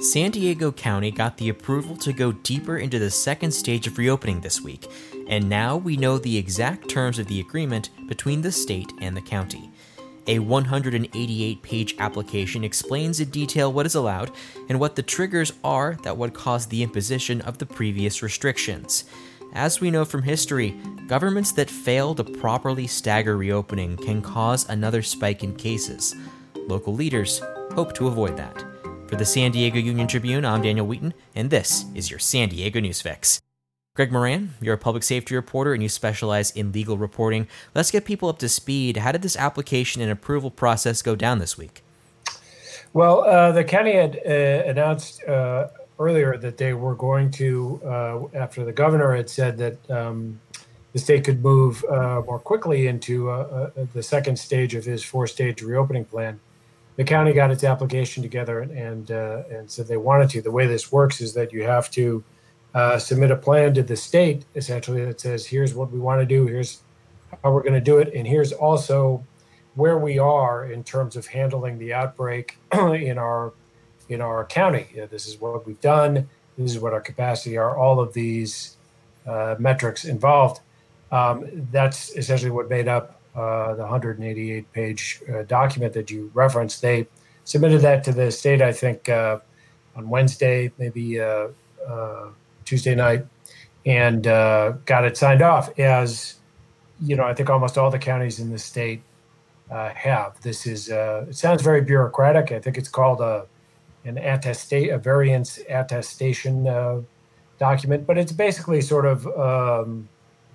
San Diego County got the approval to go deeper into the second stage of reopening this week, and now we know the exact terms of the agreement between the state and the county. A 188-page application explains in detail what is allowed and what the triggers are that would cause the imposition of the previous restrictions. As we know from history, governments that fail to properly stagger reopening can cause another spike in cases. Local leaders hope to avoid that. For the San Diego Union-Tribune, I'm Daniel Wheaton, and this is your San Diego Newsfix. Greg Moran, you're a public safety reporter and you specialize in legal reporting. Let's get people up to speed. How did this application and approval process go down this week? Well, the county had announced earlier that they were going to, after the governor had said that the state could move more quickly into the second stage of his four-stage reopening plan, the county got its application together and said they wanted to. The way this works is that you have to submit a plan to the state, essentially, that says, here's what we want to do, here's how we're going to do it, and here's also where we are in terms of handling the outbreak in our county. This is what we've done. This is what our capacity are. All of these metrics involved. That's essentially what made up the 188-page document that you referenced. They submitted that to the state, I think, on Wednesday, maybe Tuesday night, and got it signed off. As you know, I think almost all the counties in the state have. This is. It sounds very bureaucratic. I think it's called a variance attestation document, but it's basically sort of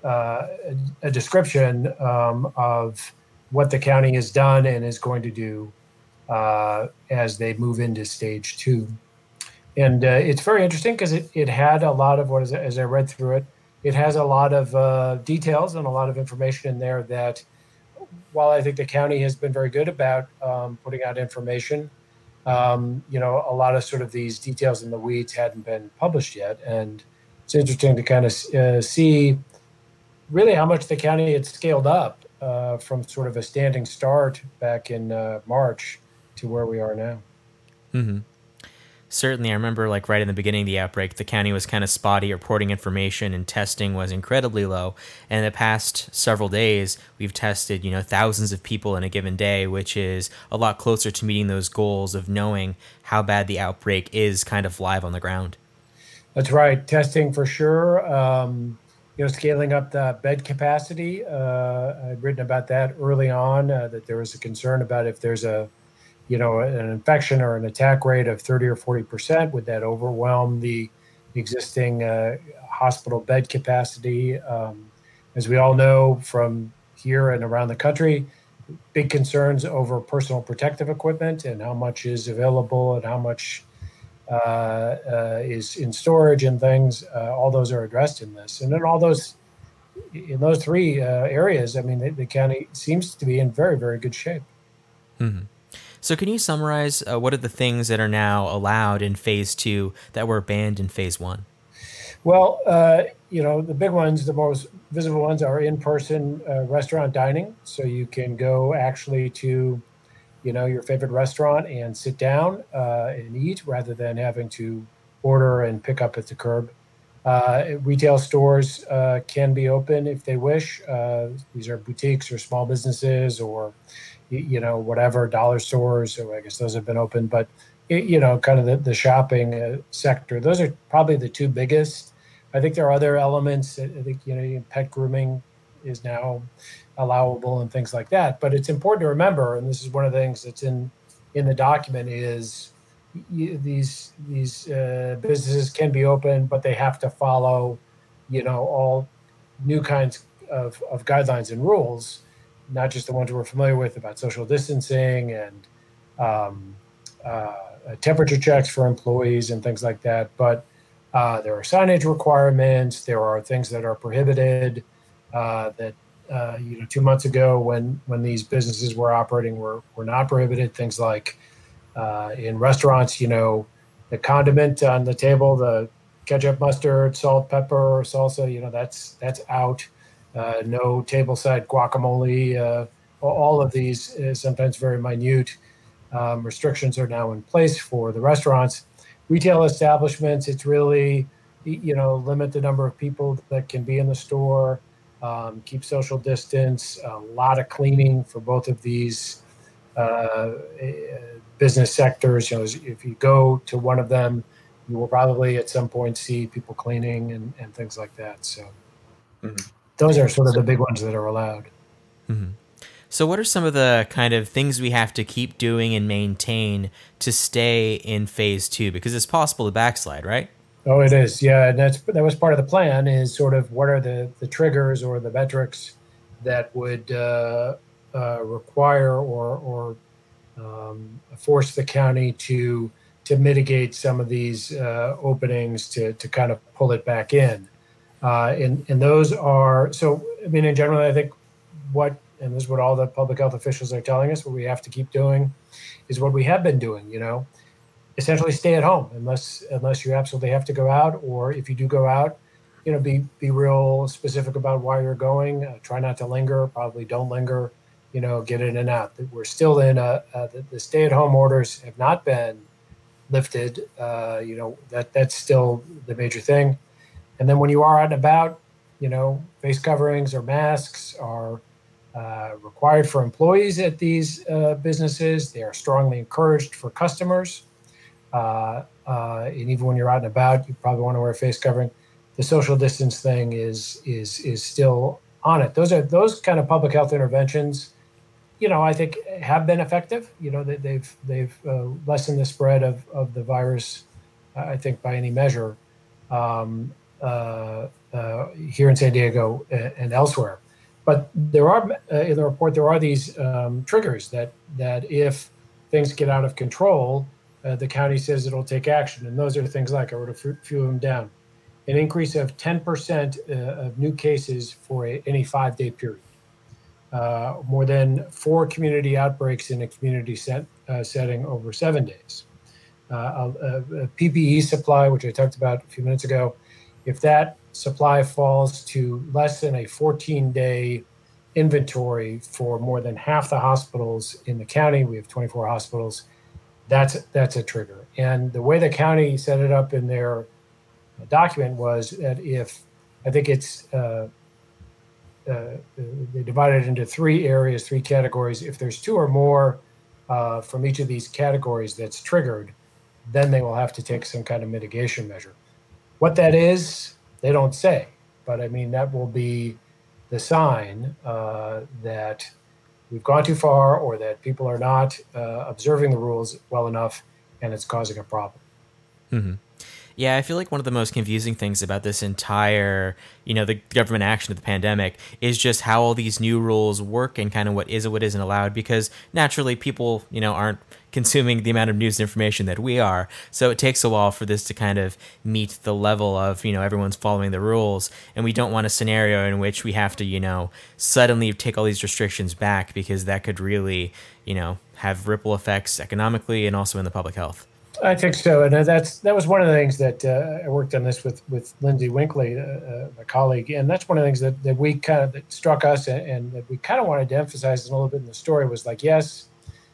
a description of what the county has done and is going to do as they move into stage two. And it's very interesting because it had a lot of, as I read through it, it has a lot of details and a lot of information in there that, while I think the county has been very good about putting out information, a lot of sort of these details in the weeds hadn't been published yet. And it's interesting to kind of see really how much the county had scaled up from sort of a standing start back in March to where we are now. Mm-hmm. Certainly, I remember right in the beginning of the outbreak, the county was kind of spotty reporting information and testing was incredibly low. And in the past several days, we've tested, thousands of people in a given day, which is a lot closer to meeting those goals of knowing how bad the outbreak is kind of live on the ground. That's right. Testing for sure. Scaling up the bed capacity. I'd written about that early on, that there was a concern about if there's an infection or an attack rate of 30 or 40%, would that overwhelm the existing hospital bed capacity? As we all know from here and around the country, big concerns over personal protective equipment and how much is available and how much is in storage and things. All those are addressed in this. And then in those three areas, I mean, the county seems to be in very, very good shape. Mm-hmm. So can you summarize what are the things that are now allowed in phase two that were banned in phase one? Well, the big ones, the most visible ones are in-person restaurant dining. So you can go actually to, your favorite restaurant and sit down and eat rather than having to order and pick up at the curb. Retail stores can be open if they wish. These are boutiques or small businesses or whatever, dollar stores. So I guess those have been open, but kind of the shopping sector. Those are probably the two biggest. I think there are other elements. I think, pet grooming is now allowable and things like that. But it's important to remember, and this is one of the things that's in the document, is these businesses can be open, but they have to follow, all new kinds of guidelines and rules, not just the ones we're familiar with about social distancing and temperature checks for employees and things like that. But there are signage requirements. There are things that are prohibited that 2 months ago when these businesses were operating were not prohibited. Things like in restaurants, the condiment on the table, the ketchup, mustard, salt, pepper, salsa, that's out. No tableside guacamole. All of these, sometimes very minute restrictions, are now in place for the restaurants. retail establishments, it's really, you know, limit the number of people that can be in the store, keep social distance, a lot of cleaning for both of these business sectors. You know, if you go to one of them, you will probably at some point see people cleaning and things like that. So those are sort of the big ones that are allowed. Mm-hmm. So what are some of the kind of things we have to keep doing and maintain to stay in phase two? Because it's possible to backslide, right? Oh, it is. Yeah. And that was part of the plan, is sort of what are the triggers or the metrics that would require or force the county to mitigate some of these openings to kind of pull it back in. And those are, so, I mean, in general, I think and this is what all the public health officials are telling us, what we have to keep doing is what we have been doing, you know, essentially stay at home unless you absolutely have to go out, or if you do go out, you know, be real specific about why you're going, try not to linger, probably don't linger, you know, get in and out. We're still in the stay at home orders have not been lifted. You know, that's still the major thing. And then when you are out and about, you know, face coverings or masks are required for employees at these businesses. They are strongly encouraged for customers. And even when you're out and about, you probably want to wear a face covering. The social distance thing is still on it. Those kind of public health interventions, you know, I think have been effective. You know, they've lessened the spread of the virus, I think, by any measure here in San Diego and elsewhere. But there are, in the report, there are these triggers that if things get out of control, the county says it'll take action. And those are things like, I wrote a few of them down, an increase of 10% of new cases for any 5-day period, more than 4 community outbreaks in a community setting over 7 days. A PPE supply, which I talked about a few minutes ago, if that supply falls to less than a 14-day inventory for more than half the hospitals in the county, we have 24 hospitals, that's a trigger. And the way the county set it up in their document was that if, I think it's, they divided it into 3 categories. If there's 2 or more from each of these categories that's triggered, then they will have to take some kind of mitigation measure. What that is, they don't say, but I mean, that will be the sign that we've gone too far, or that people are not observing the rules well enough, and it's causing a problem. Mm-hmm. Yeah, I feel like one of the most confusing things about this entire, you know, the government action of the pandemic is just how all these new rules work and kind of what is and what isn't allowed, because naturally people, you know, aren't consuming the amount of news and information that we are. So it takes a while for this to kind of meet the level of, you know, everyone's following the rules, and we don't want a scenario in which we have to, you know, suddenly take all these restrictions back, because that could really, you know, have ripple effects economically and also in the public health. I think so, and that was one of the things that I worked on this with Lindsay Winkley, my colleague, and that's one of the things that we kind of, that struck us, and that we kind of wanted to emphasize a little bit in the story, was like, yes,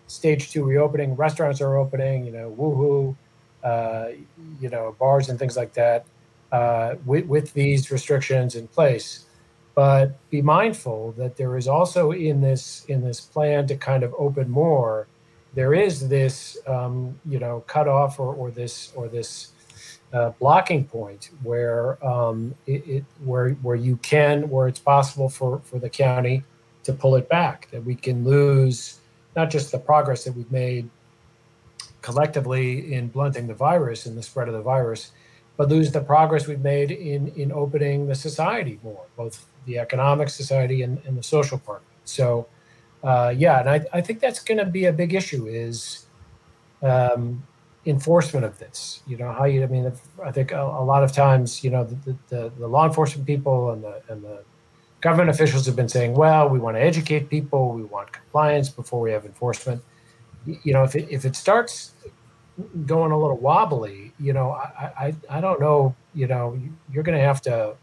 stage 2 reopening, restaurants are opening, you know, woohoo, you know, bars and things like that, with these restrictions in place, but be mindful that there is also in this plan to kind of open more. There is this, you know, cutoff or this blocking point where where it's possible for the county to pull it back. That we can lose not just the progress that we've made collectively in blunting the virus and the spread of the virus, but lose the progress we've made in opening the society more, both the economic society and the social part. So. Yeah, and I think that's going to be a big issue, is enforcement of this. You know, I think a lot of times, you know, the law enforcement people and the government officials have been saying, well, we want to educate people, we want compliance before we have enforcement. You know, if it starts going a little wobbly, you know, I don't know, you know, you're going to have to,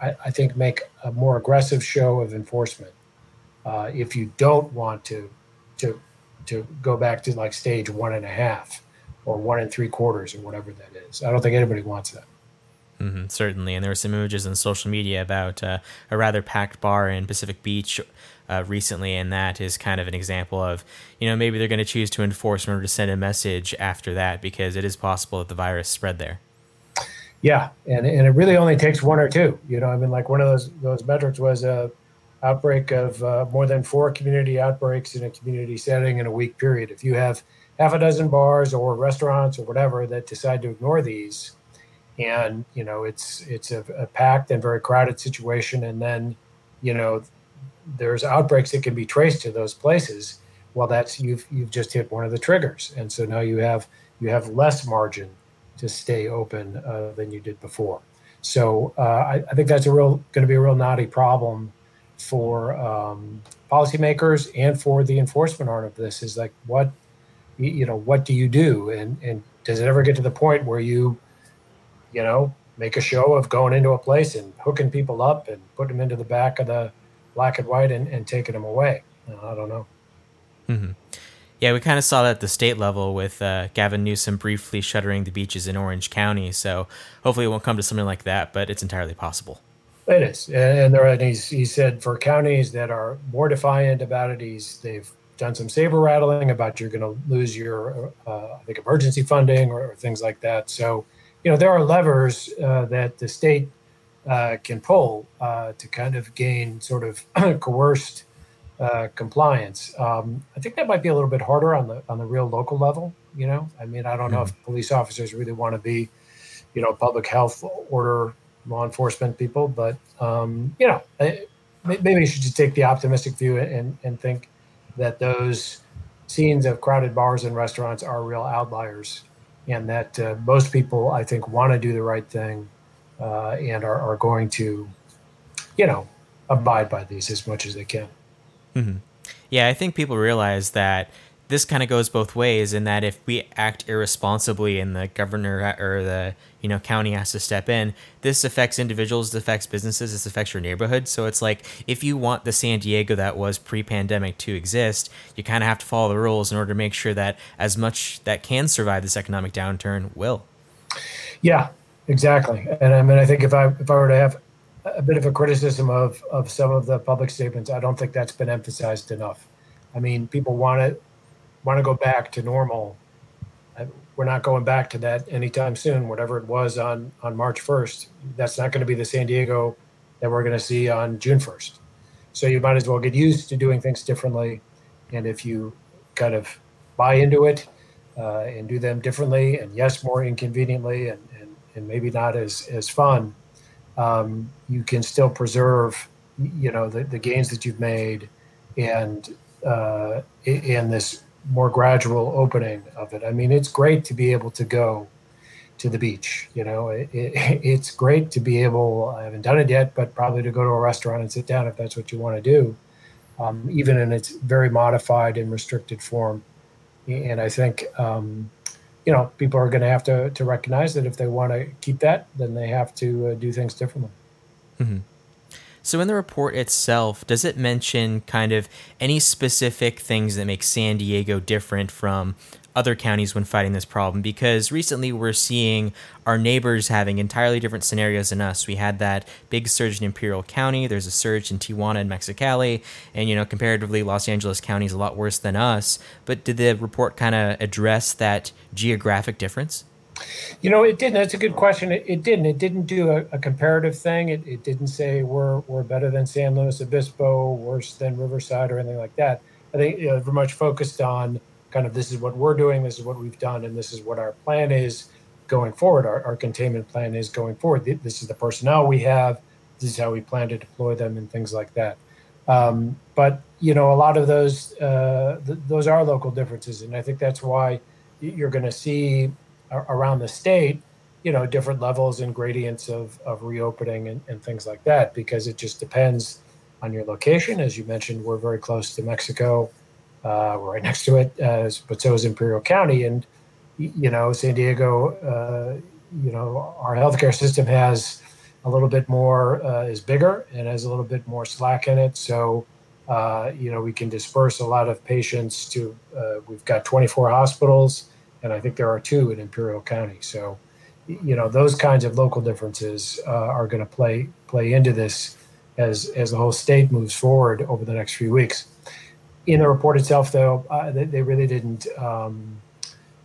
I think, make a more aggressive show of enforcement. If you don't want to go back to like stage 1.5, or 1 3/4 or whatever that is. I don't think anybody wants that. Mm-hmm, certainly. And there were some images on social media about a rather packed bar in Pacific Beach recently, and that is kind of an example of, you know, maybe they're going to choose to enforce in order to send a message after that, because it is possible that the virus spread there. Yeah, and it really only takes one or two. You know, I mean, like one of those metrics was a outbreak of more than 4 community outbreaks in a community setting in a week period. If you have half a dozen bars or restaurants or whatever that decide to ignore these, and, you know, it's a packed and very crowded situation, and then, you know, there's outbreaks that can be traced to those places, well, that's you've just hit one of the triggers. And so now you have less margin to stay open than you did before. So I think that's going to be a real knotty problem for policymakers and for the enforcement arm of this, is like, what do you do? And does it ever get to the point where you know, make a show of going into a place and hooking people up and putting them into the back of the black and white and taking them away? I don't know. Mm-hmm. Yeah, we kind of saw that at the state level with Gavin Newsom briefly shuttering the beaches in Orange County. So hopefully it won't come to something like that, but it's entirely possible. It is. And he said for counties that are more defiant about it, they've done some saber rattling about you're going to lose your, I think, emergency funding or things like that. So, you know, there are levers that the state can pull to kind of gain sort of coerced compliance. I think that might be a little bit harder on the real local level. You know, I mean, I don't know if police officers really want to be, you know, public health order law enforcement people, but you know, maybe you should just take the optimistic view and think that those scenes of crowded bars and restaurants are real outliers. And that most people, I think, want to do the right thing and are going to, you know, abide by these as much as they can. Mm-hmm. Yeah, I think people realize that this kind of goes both ways, in that if we act irresponsibly and the governor or the, you know, county has to step in, this affects individuals, this affects businesses, this affects your neighborhood. So it's like, if you want the San Diego that was pre-pandemic to exist, you kind of have to follow the rules in order to make sure that as much that can survive this economic downturn will. Yeah, exactly. And I mean, I think if I were to have a bit of a criticism of some of the public statements, I don't think that's been emphasized enough. I mean, people want to go back to normal. We're not going back to that anytime soon. Whatever it was on March 1st, that's not going to be the San Diego that we're going to see on June 1st. So you might as well get used to doing things differently. And if you kind of buy into it and do them differently, and yes, more inconveniently and maybe not as fun, you can still preserve, you know, the gains that you've made and this more gradual opening of it. I mean, it's great to be able to go to the beach. You know, it's great to be able, I haven't done it yet, but probably to go to a restaurant and sit down if that's what you want to do, even in its very modified and restricted form. And I think, you know, people are going to have to recognize that if they want to keep that, then they have to do things differently. Mm-hmm. So in the report itself, does it mention kind of any specific things that make San Diego different from other counties when fighting this problem? Because recently we're seeing our neighbors having entirely different scenarios than us. We had that big surge in Imperial County. There's a surge in Tijuana and Mexicali. And, you know, comparatively, Los Angeles County is a lot worse than us. But did the report kind of address that geographic difference? You know, it didn't. That's a good question. It didn't do a comparative thing. It didn't say we're better than San Luis Obispo, worse than Riverside, or anything like that. I think, you know, we're much focused on kind of this is what we're doing, this is what we've done, and this is what our plan is going forward. Our containment plan is going forward. This is the personnel we have. This is how we plan to deploy them and things like that. But, you know, a lot of those are local differences, and I think that's why you're going to see around the state, you know, different levels and gradients of reopening and things like that, because it just depends on your location. As you mentioned, we're very close to Mexico, we're right next to it, but so is Imperial County. And, you know, San Diego, you know, our healthcare system has a little bit more, is bigger and has a little bit more slack in it. So, you know, we can disperse a lot of patients to, we've got 24 hospitals. And I think there are two in Imperial County. So, you know, those kinds of local differences are going to play into this as the whole state moves forward over the next few weeks. In the report itself, though, they really didn't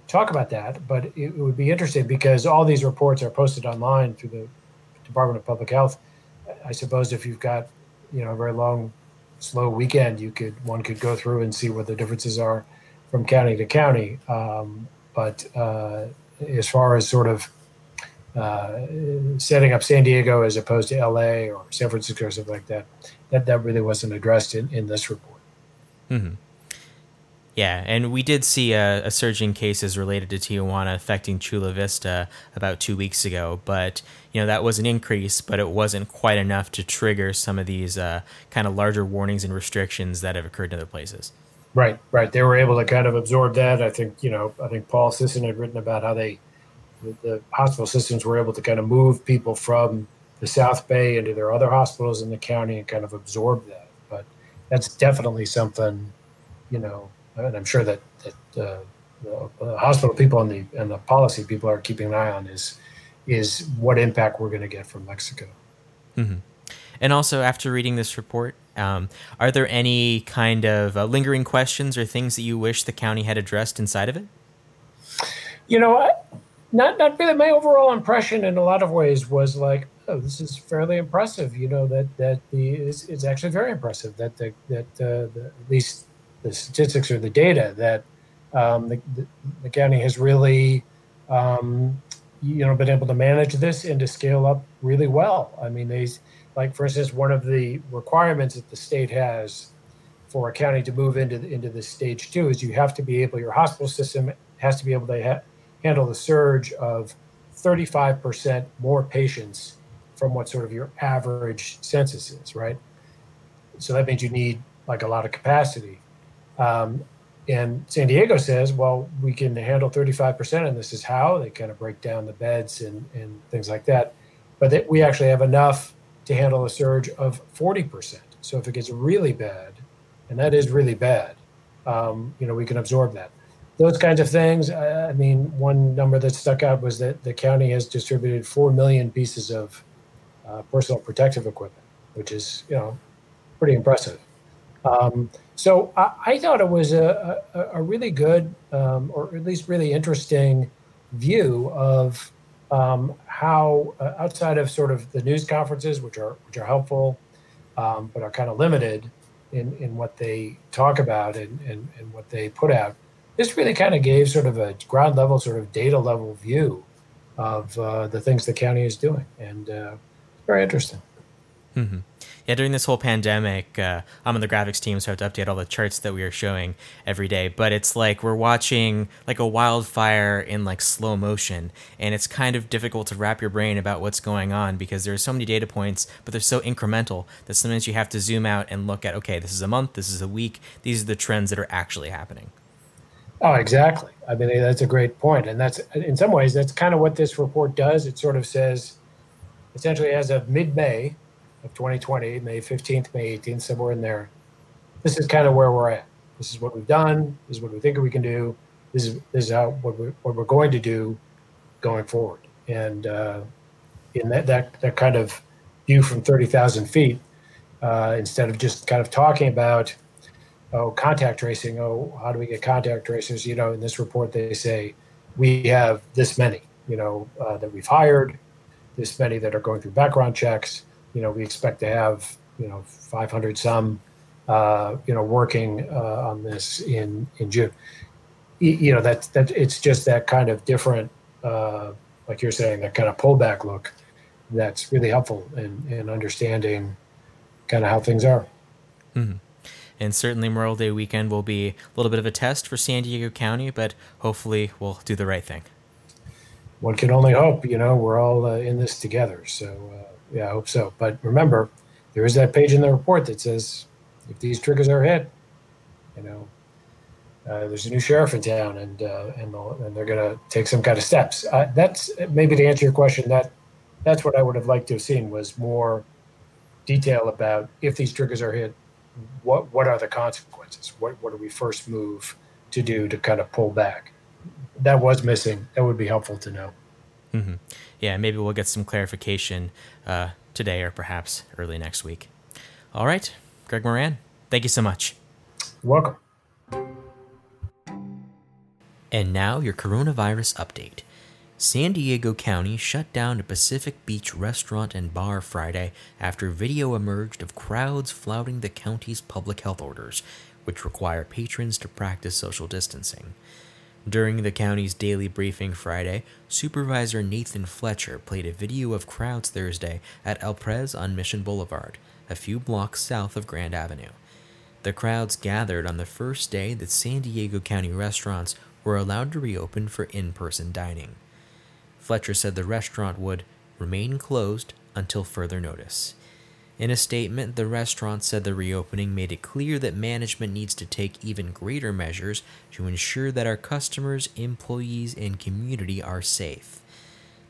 talk about that. But it would be interesting because all these reports are posted online through the Department of Public Health. I suppose if you've got, you know, a very long, slow weekend, one could go through and see what the differences are from county to county. But as far as sort of setting up San Diego as opposed to LA or San Francisco or something like that, that really wasn't addressed in this report. Mm-hmm. Yeah, and we did see a surge in cases related to Tijuana affecting Chula Vista about 2 weeks ago, but you know that was an increase, but it wasn't quite enough to trigger some of these kind of larger warnings and restrictions that have occurred in other places. Right. They were able to kind of absorb that. I think Paul Sisson had written about how the hospital systems were able to kind of move people from the South Bay into their other hospitals in the county and kind of absorb that. But that's definitely something, you know, and I'm sure that the hospital people and the policy people are keeping an eye on is what impact we're going to get from Mexico. Mm-hmm. And also, after reading this report, are there any kind of lingering questions or things that you wish the county had addressed inside of it? You know, not really. My overall impression in a lot of ways was like, oh, this is fairly impressive. You know, it's actually very impressive that at least the statistics or the data that the county has really, you know, been able to manage this and to scale up really well. I mean, like, for instance, one of the requirements that the state has for a county to move into this stage two is you have to be able, your hospital system has to be able to handle the surge of 35% more patients from what sort of your average census is, right? So that means you need like a lot of capacity. And San Diego says, well, we can handle 35%, and this is how they kind of break down the beds and things like that. But that we actually have enough to handle a surge of 40%. So if it gets really bad, and that is really bad, you know, we can absorb that. Those kinds of things. I mean, one number that stuck out was that the county has distributed 4 million pieces of personal protective equipment, which is, you know, pretty impressive. So I thought it was a really good, or at least really interesting view of how outside of sort of the news conferences, which are helpful, but are kind of limited in what they talk about and what they put out, this really kind of gave sort of a ground level, sort of data level view of the things the county is doing, and very interesting. Mm-hmm. Yeah, during this whole pandemic, I'm on the graphics team, so I have to update all the charts that we are showing every day. But it's like we're watching like a wildfire in like slow motion, and it's kind of difficult to wrap your brain about what's going on because there are so many data points, but they're so incremental that sometimes you have to zoom out and look at, okay, this is a month, this is a week, these are the trends that are actually happening. Oh, exactly. I mean, that's a great point. And that's, in some ways, that's kind of what this report does. It sort of says, essentially as of mid-May, of 2020, May 15th, May 18th, somewhere in there. This is kind of where we're at. This is what we've done. This is what we think we can do. This is how what we're going to do going forward. And in that kind of view from 30,000 feet, instead of just kind of talking about contact tracing. Oh, how do we get contact tracers? You know, in this report they say we have this many. You know, that we've hired, this many that are going through background checks. You know, we expect to have, you know, 500 some, you know, working on this in June. You know, that it's just that kind of different, like you're saying, that kind of pullback look that's really helpful in understanding kind of how things are. Mm-hmm. And certainly Memorial Day weekend will be a little bit of a test for San Diego County, but hopefully we'll do the right thing. One can only hope, you know, we're all in this together. So, yeah, I hope so. But remember, there is that page in the report that says if these triggers are hit, you know, there's a new sheriff in town, and they're going to take some kind of steps. That's maybe to answer your question. That's what I would have liked to have seen was more detail about if these triggers are hit, what are the consequences? What do we first move to do to kind of pull back? that was missing. That would be helpful to know. Mm-hmm. Yeah, maybe we'll get some clarification today or perhaps early next week. All right, Greg Moran, thank you so much. You're welcome. And now your coronavirus update. San Diego County shut down a Pacific Beach restaurant and bar Friday after video emerged of crowds flouting the county's public health orders, which require patrons to practice social distancing. During the county's daily briefing Friday, Supervisor Nathan Fletcher played a video of crowds Thursday at El Prez on Mission Boulevard, a few blocks south of Grand Avenue. The crowds gathered on the first day that San Diego County restaurants were allowed to reopen for in-person dining. Fletcher said the restaurant would remain closed until further notice. In a statement, the restaurant said the reopening made it clear that management needs to take even greater measures to ensure that our customers, employees, and community are safe.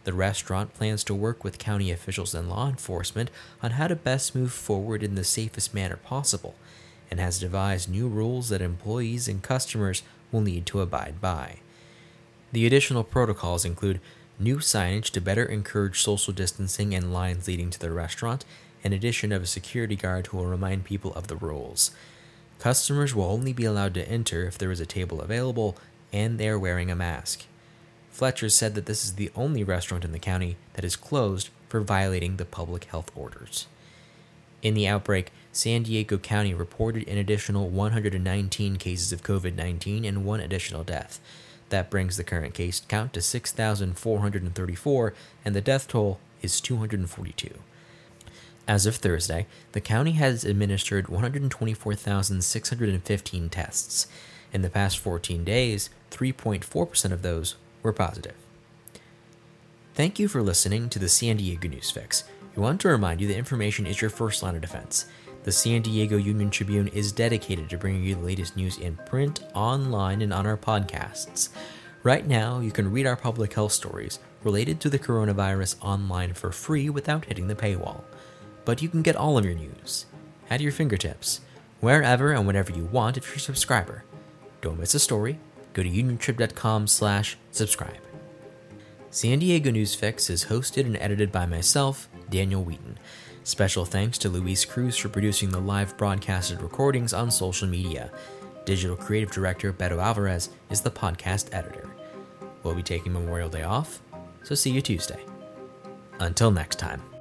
The restaurant plans to work with county officials and law enforcement on how to best move forward in the safest manner possible, and has devised new rules that employees and customers will need to abide by. The additional protocols include new signage to better encourage social distancing and lines leading to the restaurant, in addition of a security guard who will remind people of the rules. Customers will only be allowed to enter if there is a table available and they are wearing a mask. Fletcher said that this is the only restaurant in the county that is closed for violating the public health orders. In the outbreak, San Diego County reported an additional 119 cases of COVID-19 and one additional death. That brings the current case count to 6,434, and the death toll is 242. As of Thursday, the county has administered 124,615 tests. In the past 14 days, 3.4% of those were positive. Thank you for listening to the San Diego News Fix. We want to remind you that information is your first line of defense. The San Diego Union-Tribune is dedicated to bringing you the latest news in print, online, and on our podcasts. Right now, you can read our public health stories related to the coronavirus online for free without hitting the paywall. But you can get all of your news at your fingertips, wherever and whenever you want if you're a subscriber. Don't miss a story. Go to uniontrib.com/subscribe. San Diego News Fix is hosted and edited by myself, Daniel Wheaton. Special thanks to Luis Cruz for producing the live broadcasted recordings on social media. Digital creative director Beto Alvarez is the podcast editor. We'll be taking Memorial Day off, so see you Tuesday. Until next time.